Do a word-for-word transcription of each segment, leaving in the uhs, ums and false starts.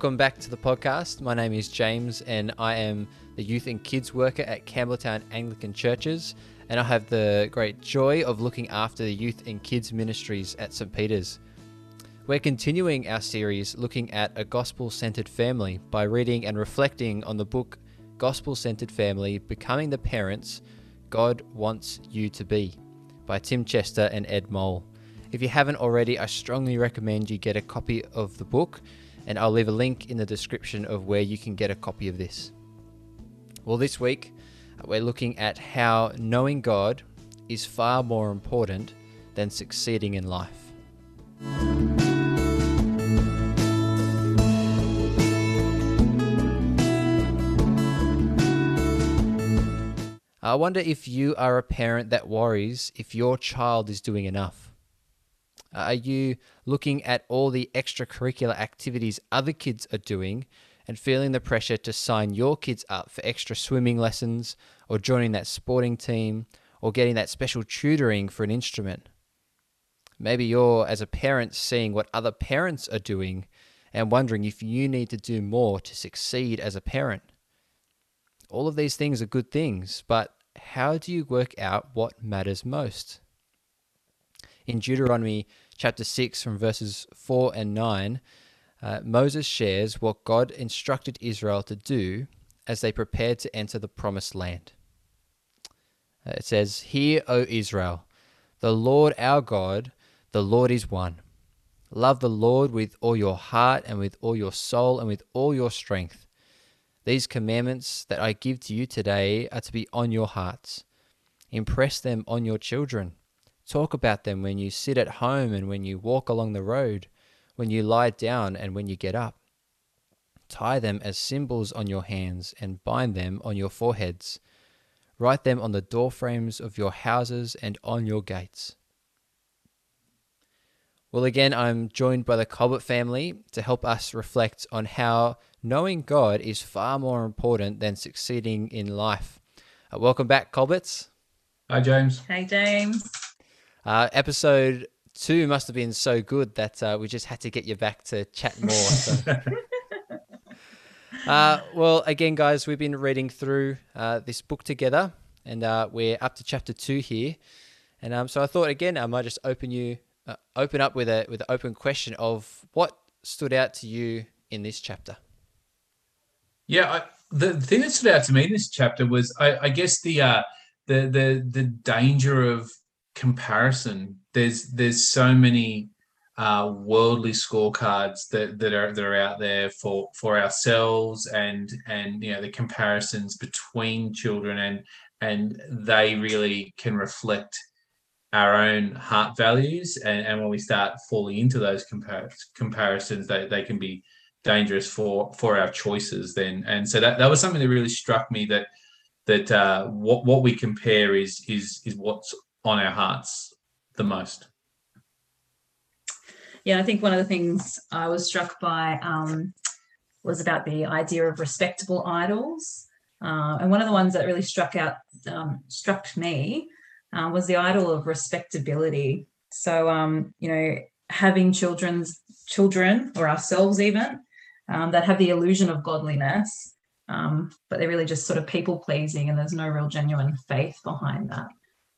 Welcome back to the podcast. My name is James and I am the youth and kids worker at Campbelltown Anglican Churches, and I have the great joy of looking after the youth and kids ministries at Saint Peter's. We're continuing our series looking at a gospel-centered family by reading and reflecting on the book Gospel-Centered Family, Becoming the Parents God Wants You to Be by Tim Chester and Ed Moll. If you haven't already, I strongly recommend you get a copy of the book, and I'll leave a link in the description of where you can get a copy of this. Well, this week, we're looking at how knowing God is far more important than succeeding in life. I wonder if you are a parent that worries if your child is doing enough. Are you looking at all the extracurricular activities other kids are doing and feeling the pressure to sign your kids up for extra swimming lessons or joining that sporting team or getting that special tutoring for an instrument? Maybe you're, as a parent, seeing what other parents are doing and wondering if you need to do more to succeed as a parent. All of these things are good things, but how do you work out what matters most? In Deuteronomy chapter six from verses four and nine, uh, Moses shares what God instructed Israel to do as they prepared to enter the promised land. Uh, it says, "Hear, O Israel, the Lord our God, the Lord is one. Love the Lord with all your heart and with all your soul and with all your strength. These commandments that I give to you today are to be on your hearts. Impress them on your children. Talk about them when you sit at home and when you walk along the road, when you lie down and when you get up. Tie them as symbols on your hands and bind them on your foreheads. Write them on the doorframes of your houses and on your gates." Well, again, I'm joined by the Colbert family to help us reflect on how knowing God is far more important than succeeding in life. Uh, welcome back, Colberts. Hi, James. Hey, James. Uh, episode two must have been so good that uh, we just had to get you back to chat more. So. uh, well, again, guys, we've been reading through uh, this book together, and uh, we're up to chapter two here. And um, so I thought, again, I might just open you, uh, open up with a with an open question of what stood out to you in this chapter. Yeah, I, the thing that stood out to me in this chapter was, I, I guess, the uh, the the the danger of comparison. There's there's so many uh worldly scorecards that that are that are out there for for ourselves, and and you know, the comparisons between children, and and they really can reflect our own heart values, and, and when we start falling into those compar- comparisons they, they can be dangerous for for our choices then. And so that, that was something that really struck me, that that uh what what we compare is is is what's on our hearts the most. Yeah, I think one of the things I was struck by um, was about the idea of respectable idols. Uh, and one of the ones that really struck out, um, struck me uh, was the idol of respectability. So, um, you know, having children's children or ourselves even um, that have the illusion of godliness, um, but they're really just sort of people pleasing, and there's no real genuine faith behind that.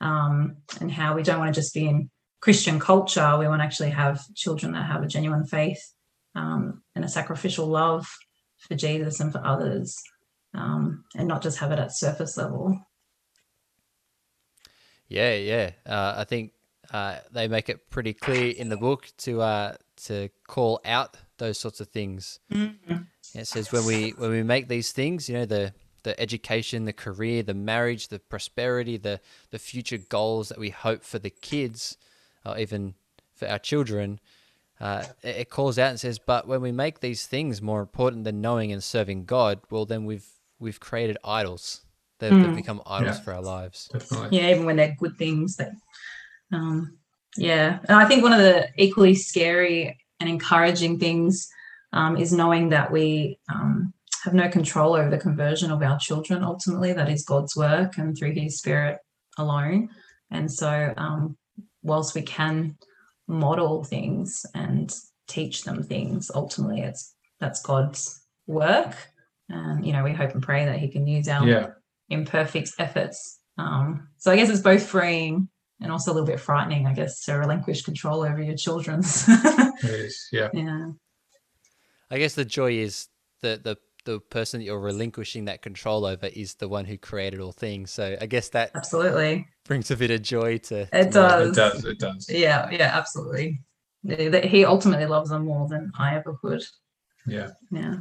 Um, and how we don't want to just be in Christian culture. We want to actually have children that have a genuine faith um, and a sacrificial love for Jesus and for others, um, and not just have it at surface level. Yeah, yeah. Uh, I think uh, they make it pretty clear in the book to uh, to call out those sorts of things. Mm-hmm. It says when we when we make these things, you know, the the education, the career, the marriage, the prosperity, the, the future goals that we hope for the kids, or even for our children, uh, it calls out and says, but when we make these things more important than knowing and serving God, well, then we've we've created idols. They've, mm. they've become idols yeah. for our lives. Definitely. Yeah, even when they're good things. They, um, yeah. And I think one of the equally scary and encouraging things um, is knowing that we um, – have no control over the conversion of our children. Ultimately, that is God's work and through his spirit alone. And so um, whilst we can model things and teach them things, ultimately it's that's God's work. And, you know, we hope and pray that he can use our yeah. imperfect efforts. Um, so I guess it's both freeing and also a little bit frightening, I guess, to relinquish control over your children's. It is, yeah. yeah. I guess the joy is that the the person that you're relinquishing that control over is the one who created all things. So I guess that absolutely brings a bit of joy to. It to does. It does. It does. Yeah. Yeah. Absolutely. That he ultimately loves them more than I ever could. Yeah. Yeah.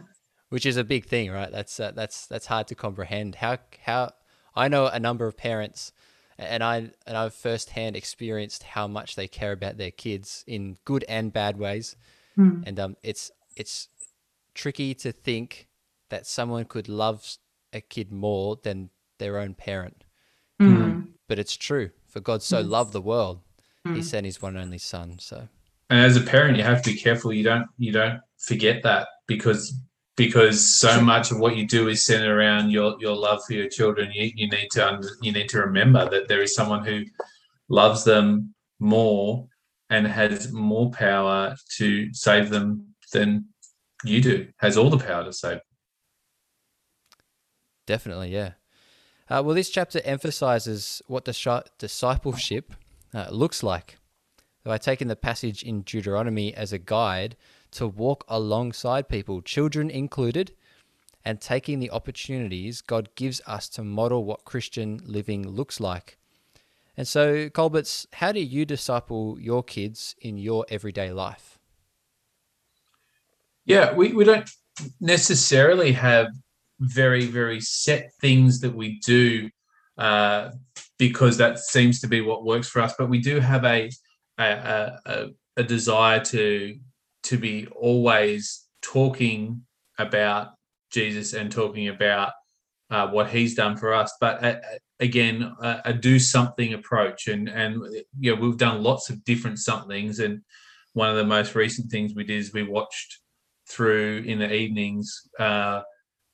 Which is a big thing, right? That's uh, that's that's hard to comprehend. How how I know a number of parents, and I and I've firsthand experienced how much they care about their kids in good and bad ways, mm. and um, it's it's tricky to think that someone could love a kid more than their own parent, mm. um, but it's true. For God so yes. loved the world, mm. He sent His one and only Son. So, and as a parent, you have to be careful. You don't you don't forget that because. Because so much of what you do is centered around your, your love for your children. You, you need to under, you need to remember that there is someone who loves them more and has more power to save them than you do, has all the power to save them. Definitely, yeah. Uh, well, this chapter emphasizes what the discipleship uh, looks like by taking the passage in Deuteronomy as a guide to walk alongside people, children included, and taking the opportunities God gives us to model what Christian living looks like. And so, Colberts, how do you disciple your kids in your everyday life? Yeah, we, we don't necessarily have very, very set things that we do uh, because that seems to be what works for us, but we do have a, a, a, a desire to... to be always talking about Jesus and talking about uh, what he's done for us. But uh, again, uh, a do something approach. And, and you know, we've done lots of different somethings. And one of the most recent things we did is we watched through in the evenings uh,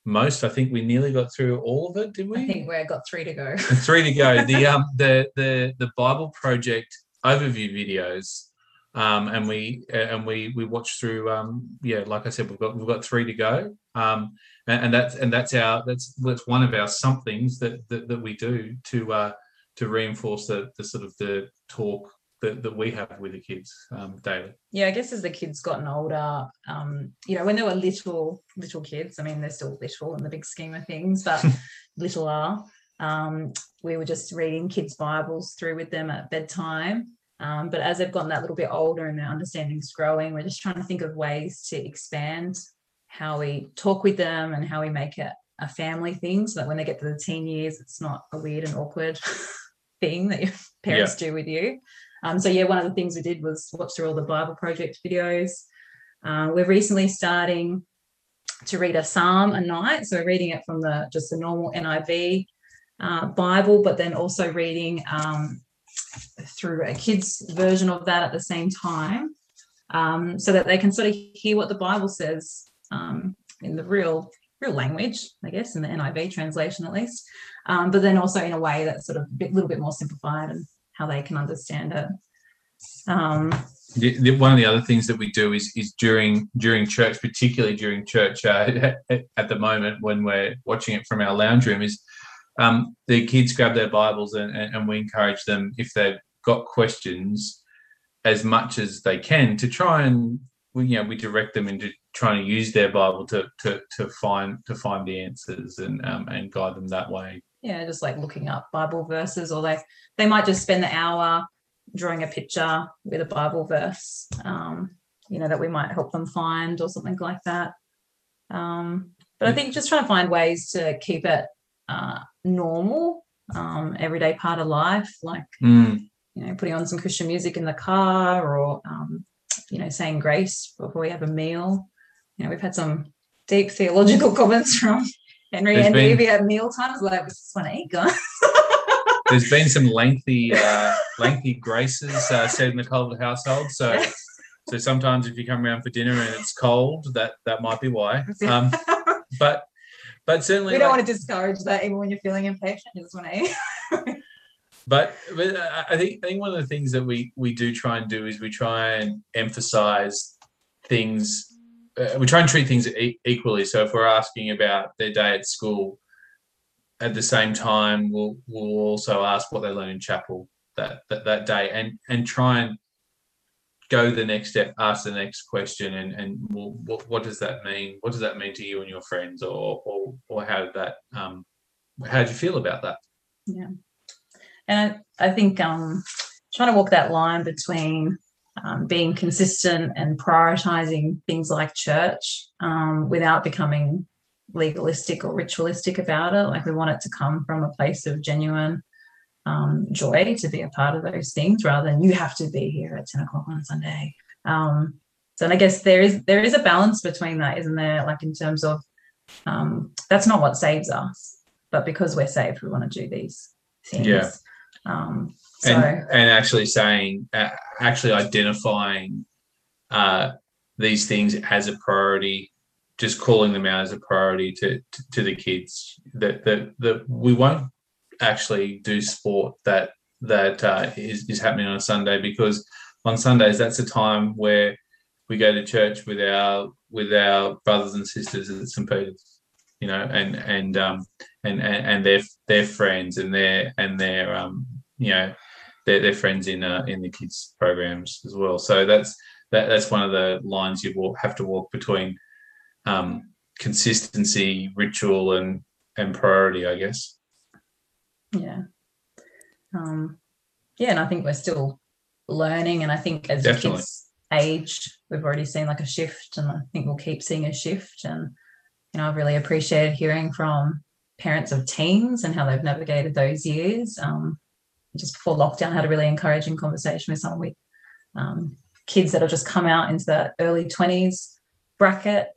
most. I think we nearly got through all of it, did we? I think we got three to go. three to go. The, um, the, the, the Bible Project overview videos. Um, and we and we we watch through. Um, yeah, like I said, we've got we've got three to go. Um, and, and that's and that's our that's that's one of our somethings that that, that we do to uh, to reinforce the the sort of the talk that, that we have with the kids um, daily. Yeah, I guess as the kids gotten older, um, you know, when they were little little kids, I mean, they're still little in the big scheme of things, but little are. Um, we were just reading kids' Bibles through with them at bedtime. Um, but as they've gotten that little bit older and their understanding's growing, we're just trying to think of ways to expand how we talk with them and how we make it a family thing so that when they get to the teen years, it's not a weird and awkward thing that your parents yeah. do with you. Um, so, yeah, one of the things we did was watch through all the Bible Project videos. Uh, we're recently starting to read a psalm a night. So we're reading it from the just the normal N I V uh, Bible, but then also reading um through a kid's version of that at the same time um, so that they can sort of hear what the Bible says um, in the real real language, I guess, in the N I V translation at least, um, but then also in a way that's sort of a bit, little bit more simplified and how they can understand it. Um, the, the, one of the other things that we do is is during during church, particularly during church uh, at the moment when we're watching it from our lounge room is Um, the kids grab their Bibles and, and, and we encourage them, if they've got questions, as much as they can to try and, you know, we direct them into trying to use their Bible to to, to find to find the answers and um, and guide them that way. Yeah, just like looking up Bible verses, or they they might just spend the hour drawing a picture with a Bible verse, um, you know, that we might help them find or something like that. Um, but I think just trying to find ways to keep it uh normal um everyday part of life, like mm. you know, putting on some Christian music in the car, or um you know, saying grace before we have a meal. You know, we've had some deep theological comments from Henry there's and been, Evie at meal times, like, we just want to eat, guys. There's been some lengthy uh lengthy graces uh, said in the Colbert household, so so sometimes if you come around for dinner and it's cold, that that might be why. um but But certainly, we don't like, want to discourage that. Even when you're feeling impatient, you just want to eat. but but I think I think one of the things that we we do try and do is we try and emphasize things uh, we try and treat things e- equally. So if we're asking about their day at school, at the same time, we'll we'll also ask what they learn in chapel that that, that day, and and try and go the next step, ask the next question, and and we'll, what what does that mean? What does that mean to you and your friends, or or or how did that um how did you feel about that? Yeah, and I, I think um trying to walk that line between um, being consistent and prioritizing things like church um, without becoming legalistic or ritualistic about it. Like, we want it to come from a place of genuine um, joy to be a part of those things, rather than you have to be here at ten o'clock on Sunday. Um, so and I guess there is there is a balance between that, isn't there? Like, in terms of um, that's not what saves us, but because we're saved, we want to do these things. Yeah. Um, so. and, and actually saying, uh, actually identifying uh, these things as a priority, just calling them out as a priority to to, to the kids, that, that that we won't actually do sport that that uh, is, is happening on a Sunday, because on Sundays that's a time where we go to church with our with our brothers and sisters at Saint Peter's, you know, and and um and and, and their their friends and their and their um you know their their friends in uh, in the kids programs as well. So that's that that's one of the lines you will have to walk between um consistency, ritual, and and priority, I guess. Yeah. Um yeah, and I think we're still learning, and I think as Definitely. kids age, we've already seen like a shift, and I think we'll keep seeing a shift. And you know, I've really appreciated hearing from parents of teens and how they've navigated those years. Um just before lockdown, I had a really encouraging conversation with someone with um kids that have just come out into the early twenties bracket.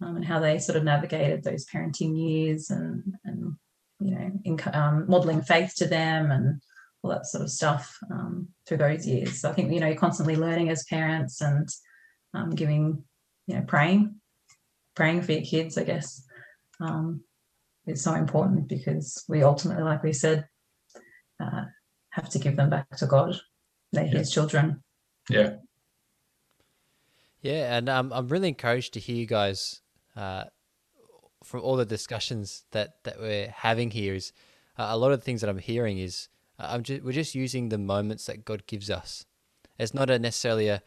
Um, and how they sort of navigated those parenting years, and, and you know, in, um, modelling faith to them and all that sort of stuff um, through those years. So I think, you know, you're constantly learning as parents, and um, giving, you know, praying, praying for your kids, I guess, um, is so important, because we ultimately, like we said, uh, have to give them back to God. They're yeah. His children. Yeah. Yeah, and um, I'm really encouraged to hear you guys. Uh, from all the discussions that, that we're having here, is uh, a lot of the things that I'm hearing is uh, I'm ju- we're just using the moments that God gives us. It's not a necessarily a,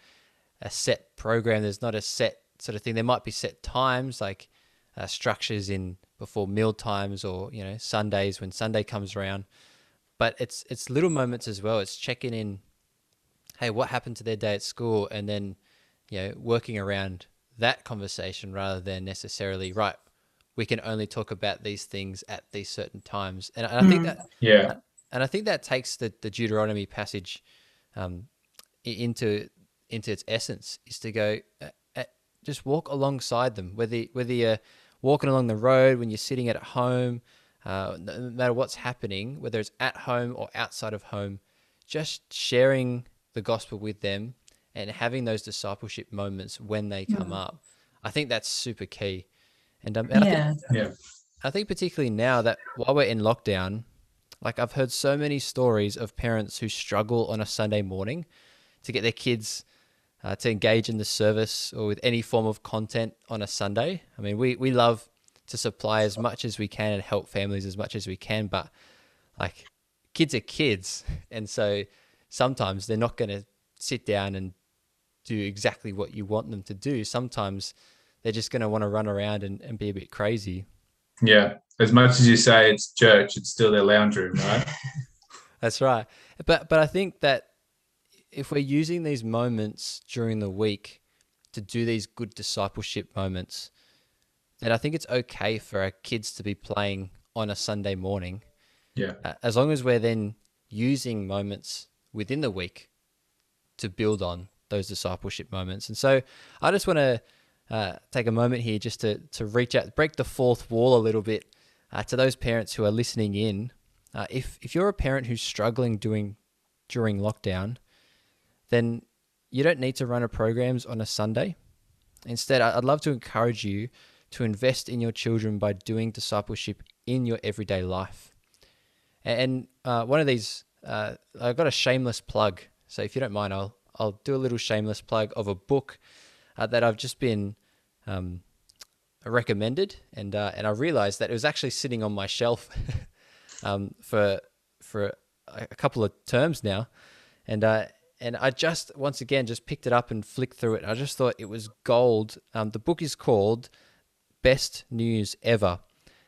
a set program. There's not a set sort of thing. There might be set times, like uh, structures in before meal times, or you know, Sundays when Sunday comes around. But it's it's little moments as well. It's checking in. Hey, what happened to their day at school? And then you know, working around that conversation, rather than necessarily, right, we can only talk about these things at these certain times. And, and I think that, yeah, and I think that takes the, the Deuteronomy passage um, into into its essence, is to go uh, uh, just walk alongside them, whether whether you're walking along the road, when you're sitting at home, uh, no matter what's happening, whether it's at home or outside of home, just sharing the gospel with them, and having those discipleship moments when they come yeah. up. I think that's super key. And, um, and yeah. I, think, yeah. I think particularly now that while we're in lockdown, like I've heard so many stories of parents who struggle on a Sunday morning to get their kids uh, to engage in the service or with any form of content on a Sunday. I mean, we, we love to supply as much as we can and help families as much as we can, but like kids are kids. And so sometimes they're not going to sit down and do exactly what you want them to do. Sometimes they're just going to want to run around and, and be a bit crazy. Yeah. As much as you say it's church, it's still their lounge room, right? That's right. But but I think that if we're using these moments during the week to do these good discipleship moments, then I think it's okay for our kids to be playing on a Sunday morning. Yeah. Uh, as long as we're then using moments within the week to build on those discipleship moments. And so I just want to uh, take a moment here just to to reach out, break the fourth wall a little bit uh, to those parents who are listening in. Uh, if if you're a parent who's struggling doing during lockdown, then you don't need to run a programs on a Sunday. Instead, I'd love to encourage you to invest in your children by doing discipleship in your everyday life. And uh, one of these, uh, I've got a shameless plug. So if you don't mind, I'll I'll do a little shameless plug of a book uh, that I've just been um, recommended, and uh, and I realized that it was actually sitting on my shelf um, for for a couple of terms now, and uh, and I just once again just picked it up and flicked through it. And I just thought it was gold. Um, the book is called Best News Ever,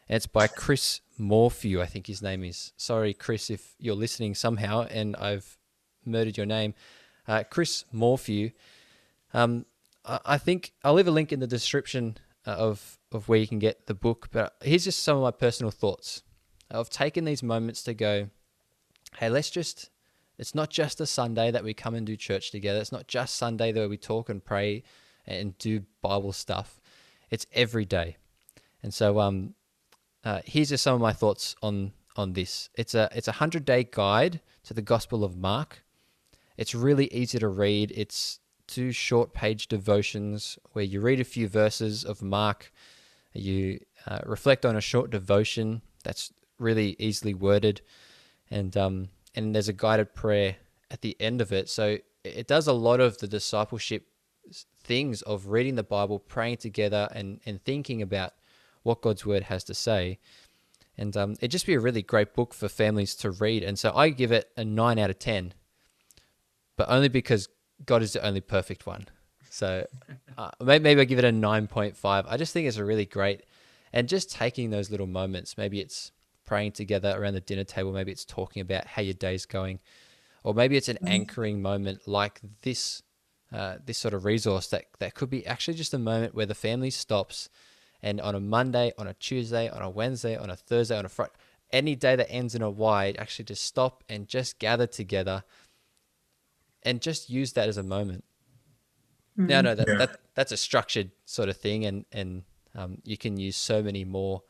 and it's by Chris Morphew, I think his name is. Sorry, Chris, if you're listening somehow and I've murdered your name. Uh, Chris Morphew. Um, I, I think I'll leave a link in the description of, of where you can get the book, but here's just some of my personal thoughts. I've taken these moments to go, hey, let's just, it's not just a Sunday that we come and do church together. It's not just Sunday that we talk and pray and do Bible stuff. It's every day. And so, um, Uh, here's just some of my thoughts on on this. It's a it's a hundred day guide to the Gospel of Mark. It's really easy to read. It's two short page devotions where you read a few verses of Mark. You uh, reflect on a short devotion that's really easily worded, and um and there's a guided prayer at the end of it. So it does a lot of the discipleship things of reading the Bible, praying together, and and thinking about what God's word has to say. And um, it'd just be a really great book for families to read. And so I give it a nine out of ten, but only because God is the only perfect one. So uh, maybe I give it a nine point five. I just think it's a really great, and just taking those little moments, maybe it's praying together around the dinner table, maybe it's talking about how your day's going, or maybe it's an anchoring moment like this, uh, this sort of resource that, that could be actually just a moment where the family stops. And on a Monday, on a Tuesday, on a Wednesday, on a Thursday, on a Friday, any day that ends in a Y, actually just stop and just gather together and just use that as a moment. Mm-hmm. No, no, that, yeah. that, that's a structured sort of thing. And, and um, you can use so many more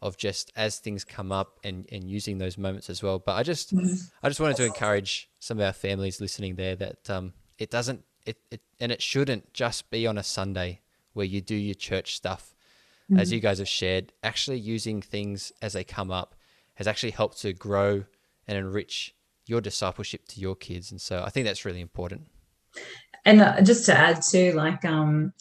of just as things come up and, and using those moments as well. But I just, mm-hmm. I just wanted to encourage some of our families listening there that um, it doesn't, it, it and it shouldn't just be on a Sunday where you do your church stuff. As you guys have shared, actually using things as they come up has actually helped to grow and enrich your discipleship to your kids. And so I think that's really important. And uh, just to add too, like um,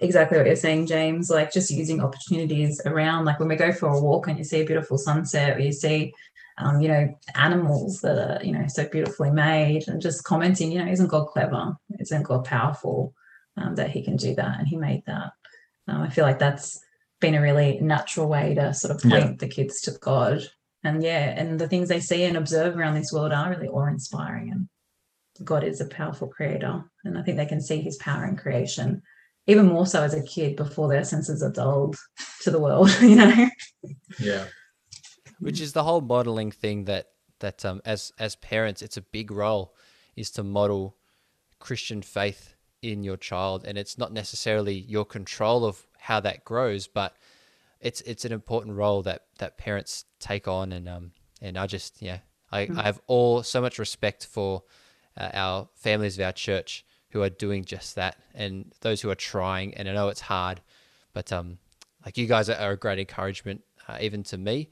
exactly what you're saying, James, like just using opportunities around, like when we go for a walk and you see a beautiful sunset, or you see, um, you know, animals that are, you know, so beautifully made, and just commenting, you know, isn't God clever? Isn't God powerful um, that he can do that? And he made that. Um, I feel like that's been a really natural way to sort of point yeah. the kids to God, and yeah and the things they see and observe around this world are really awe-inspiring, and God is a powerful creator, and I think they can see his power in creation even more so as a kid before their senses are dulled to the world, you know yeah which is the whole modeling thing that that um as as parents, it's a big role, is to model Christian faith in your child. And it's not necessarily your control of how that grows, but it's it's an important role that that parents take on. And um and I just yeah I, mm-hmm. I have all so much respect for uh, our families of our church who are doing just that, and those who are trying. And I know it's hard, but um like you guys are a great encouragement uh, even to me,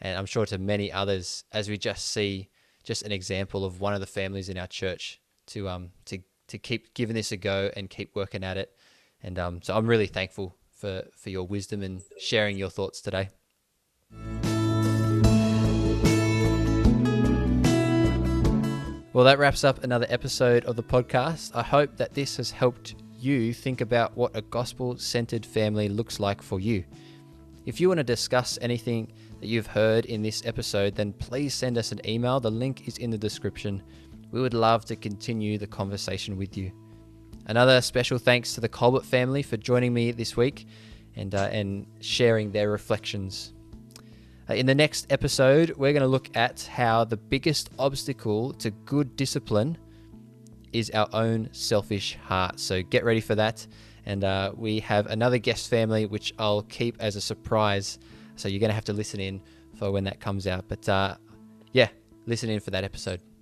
and I'm sure to many others, as we just see just an example of one of the families in our church to um to to keep giving this a go and keep working at it. And um, so I'm really thankful for, for your wisdom and sharing your thoughts today. Well, that wraps up another episode of the podcast. I hope that this has helped you think about what a gospel-centered family looks like for you. If you want to discuss anything that you've heard in this episode, then please send us an email. The link is in the description. We would love to continue the conversation with you. Another special thanks to the Colbert family for joining me this week and, uh, and sharing their reflections. Uh, in the next episode, we're going to look at how the biggest obstacle to good discipline is our own selfish heart. So get ready for that. And uh, we have another guest family, which I'll keep as a surprise. So you're going to have to listen in for when that comes out. But uh, yeah, listen in for that episode.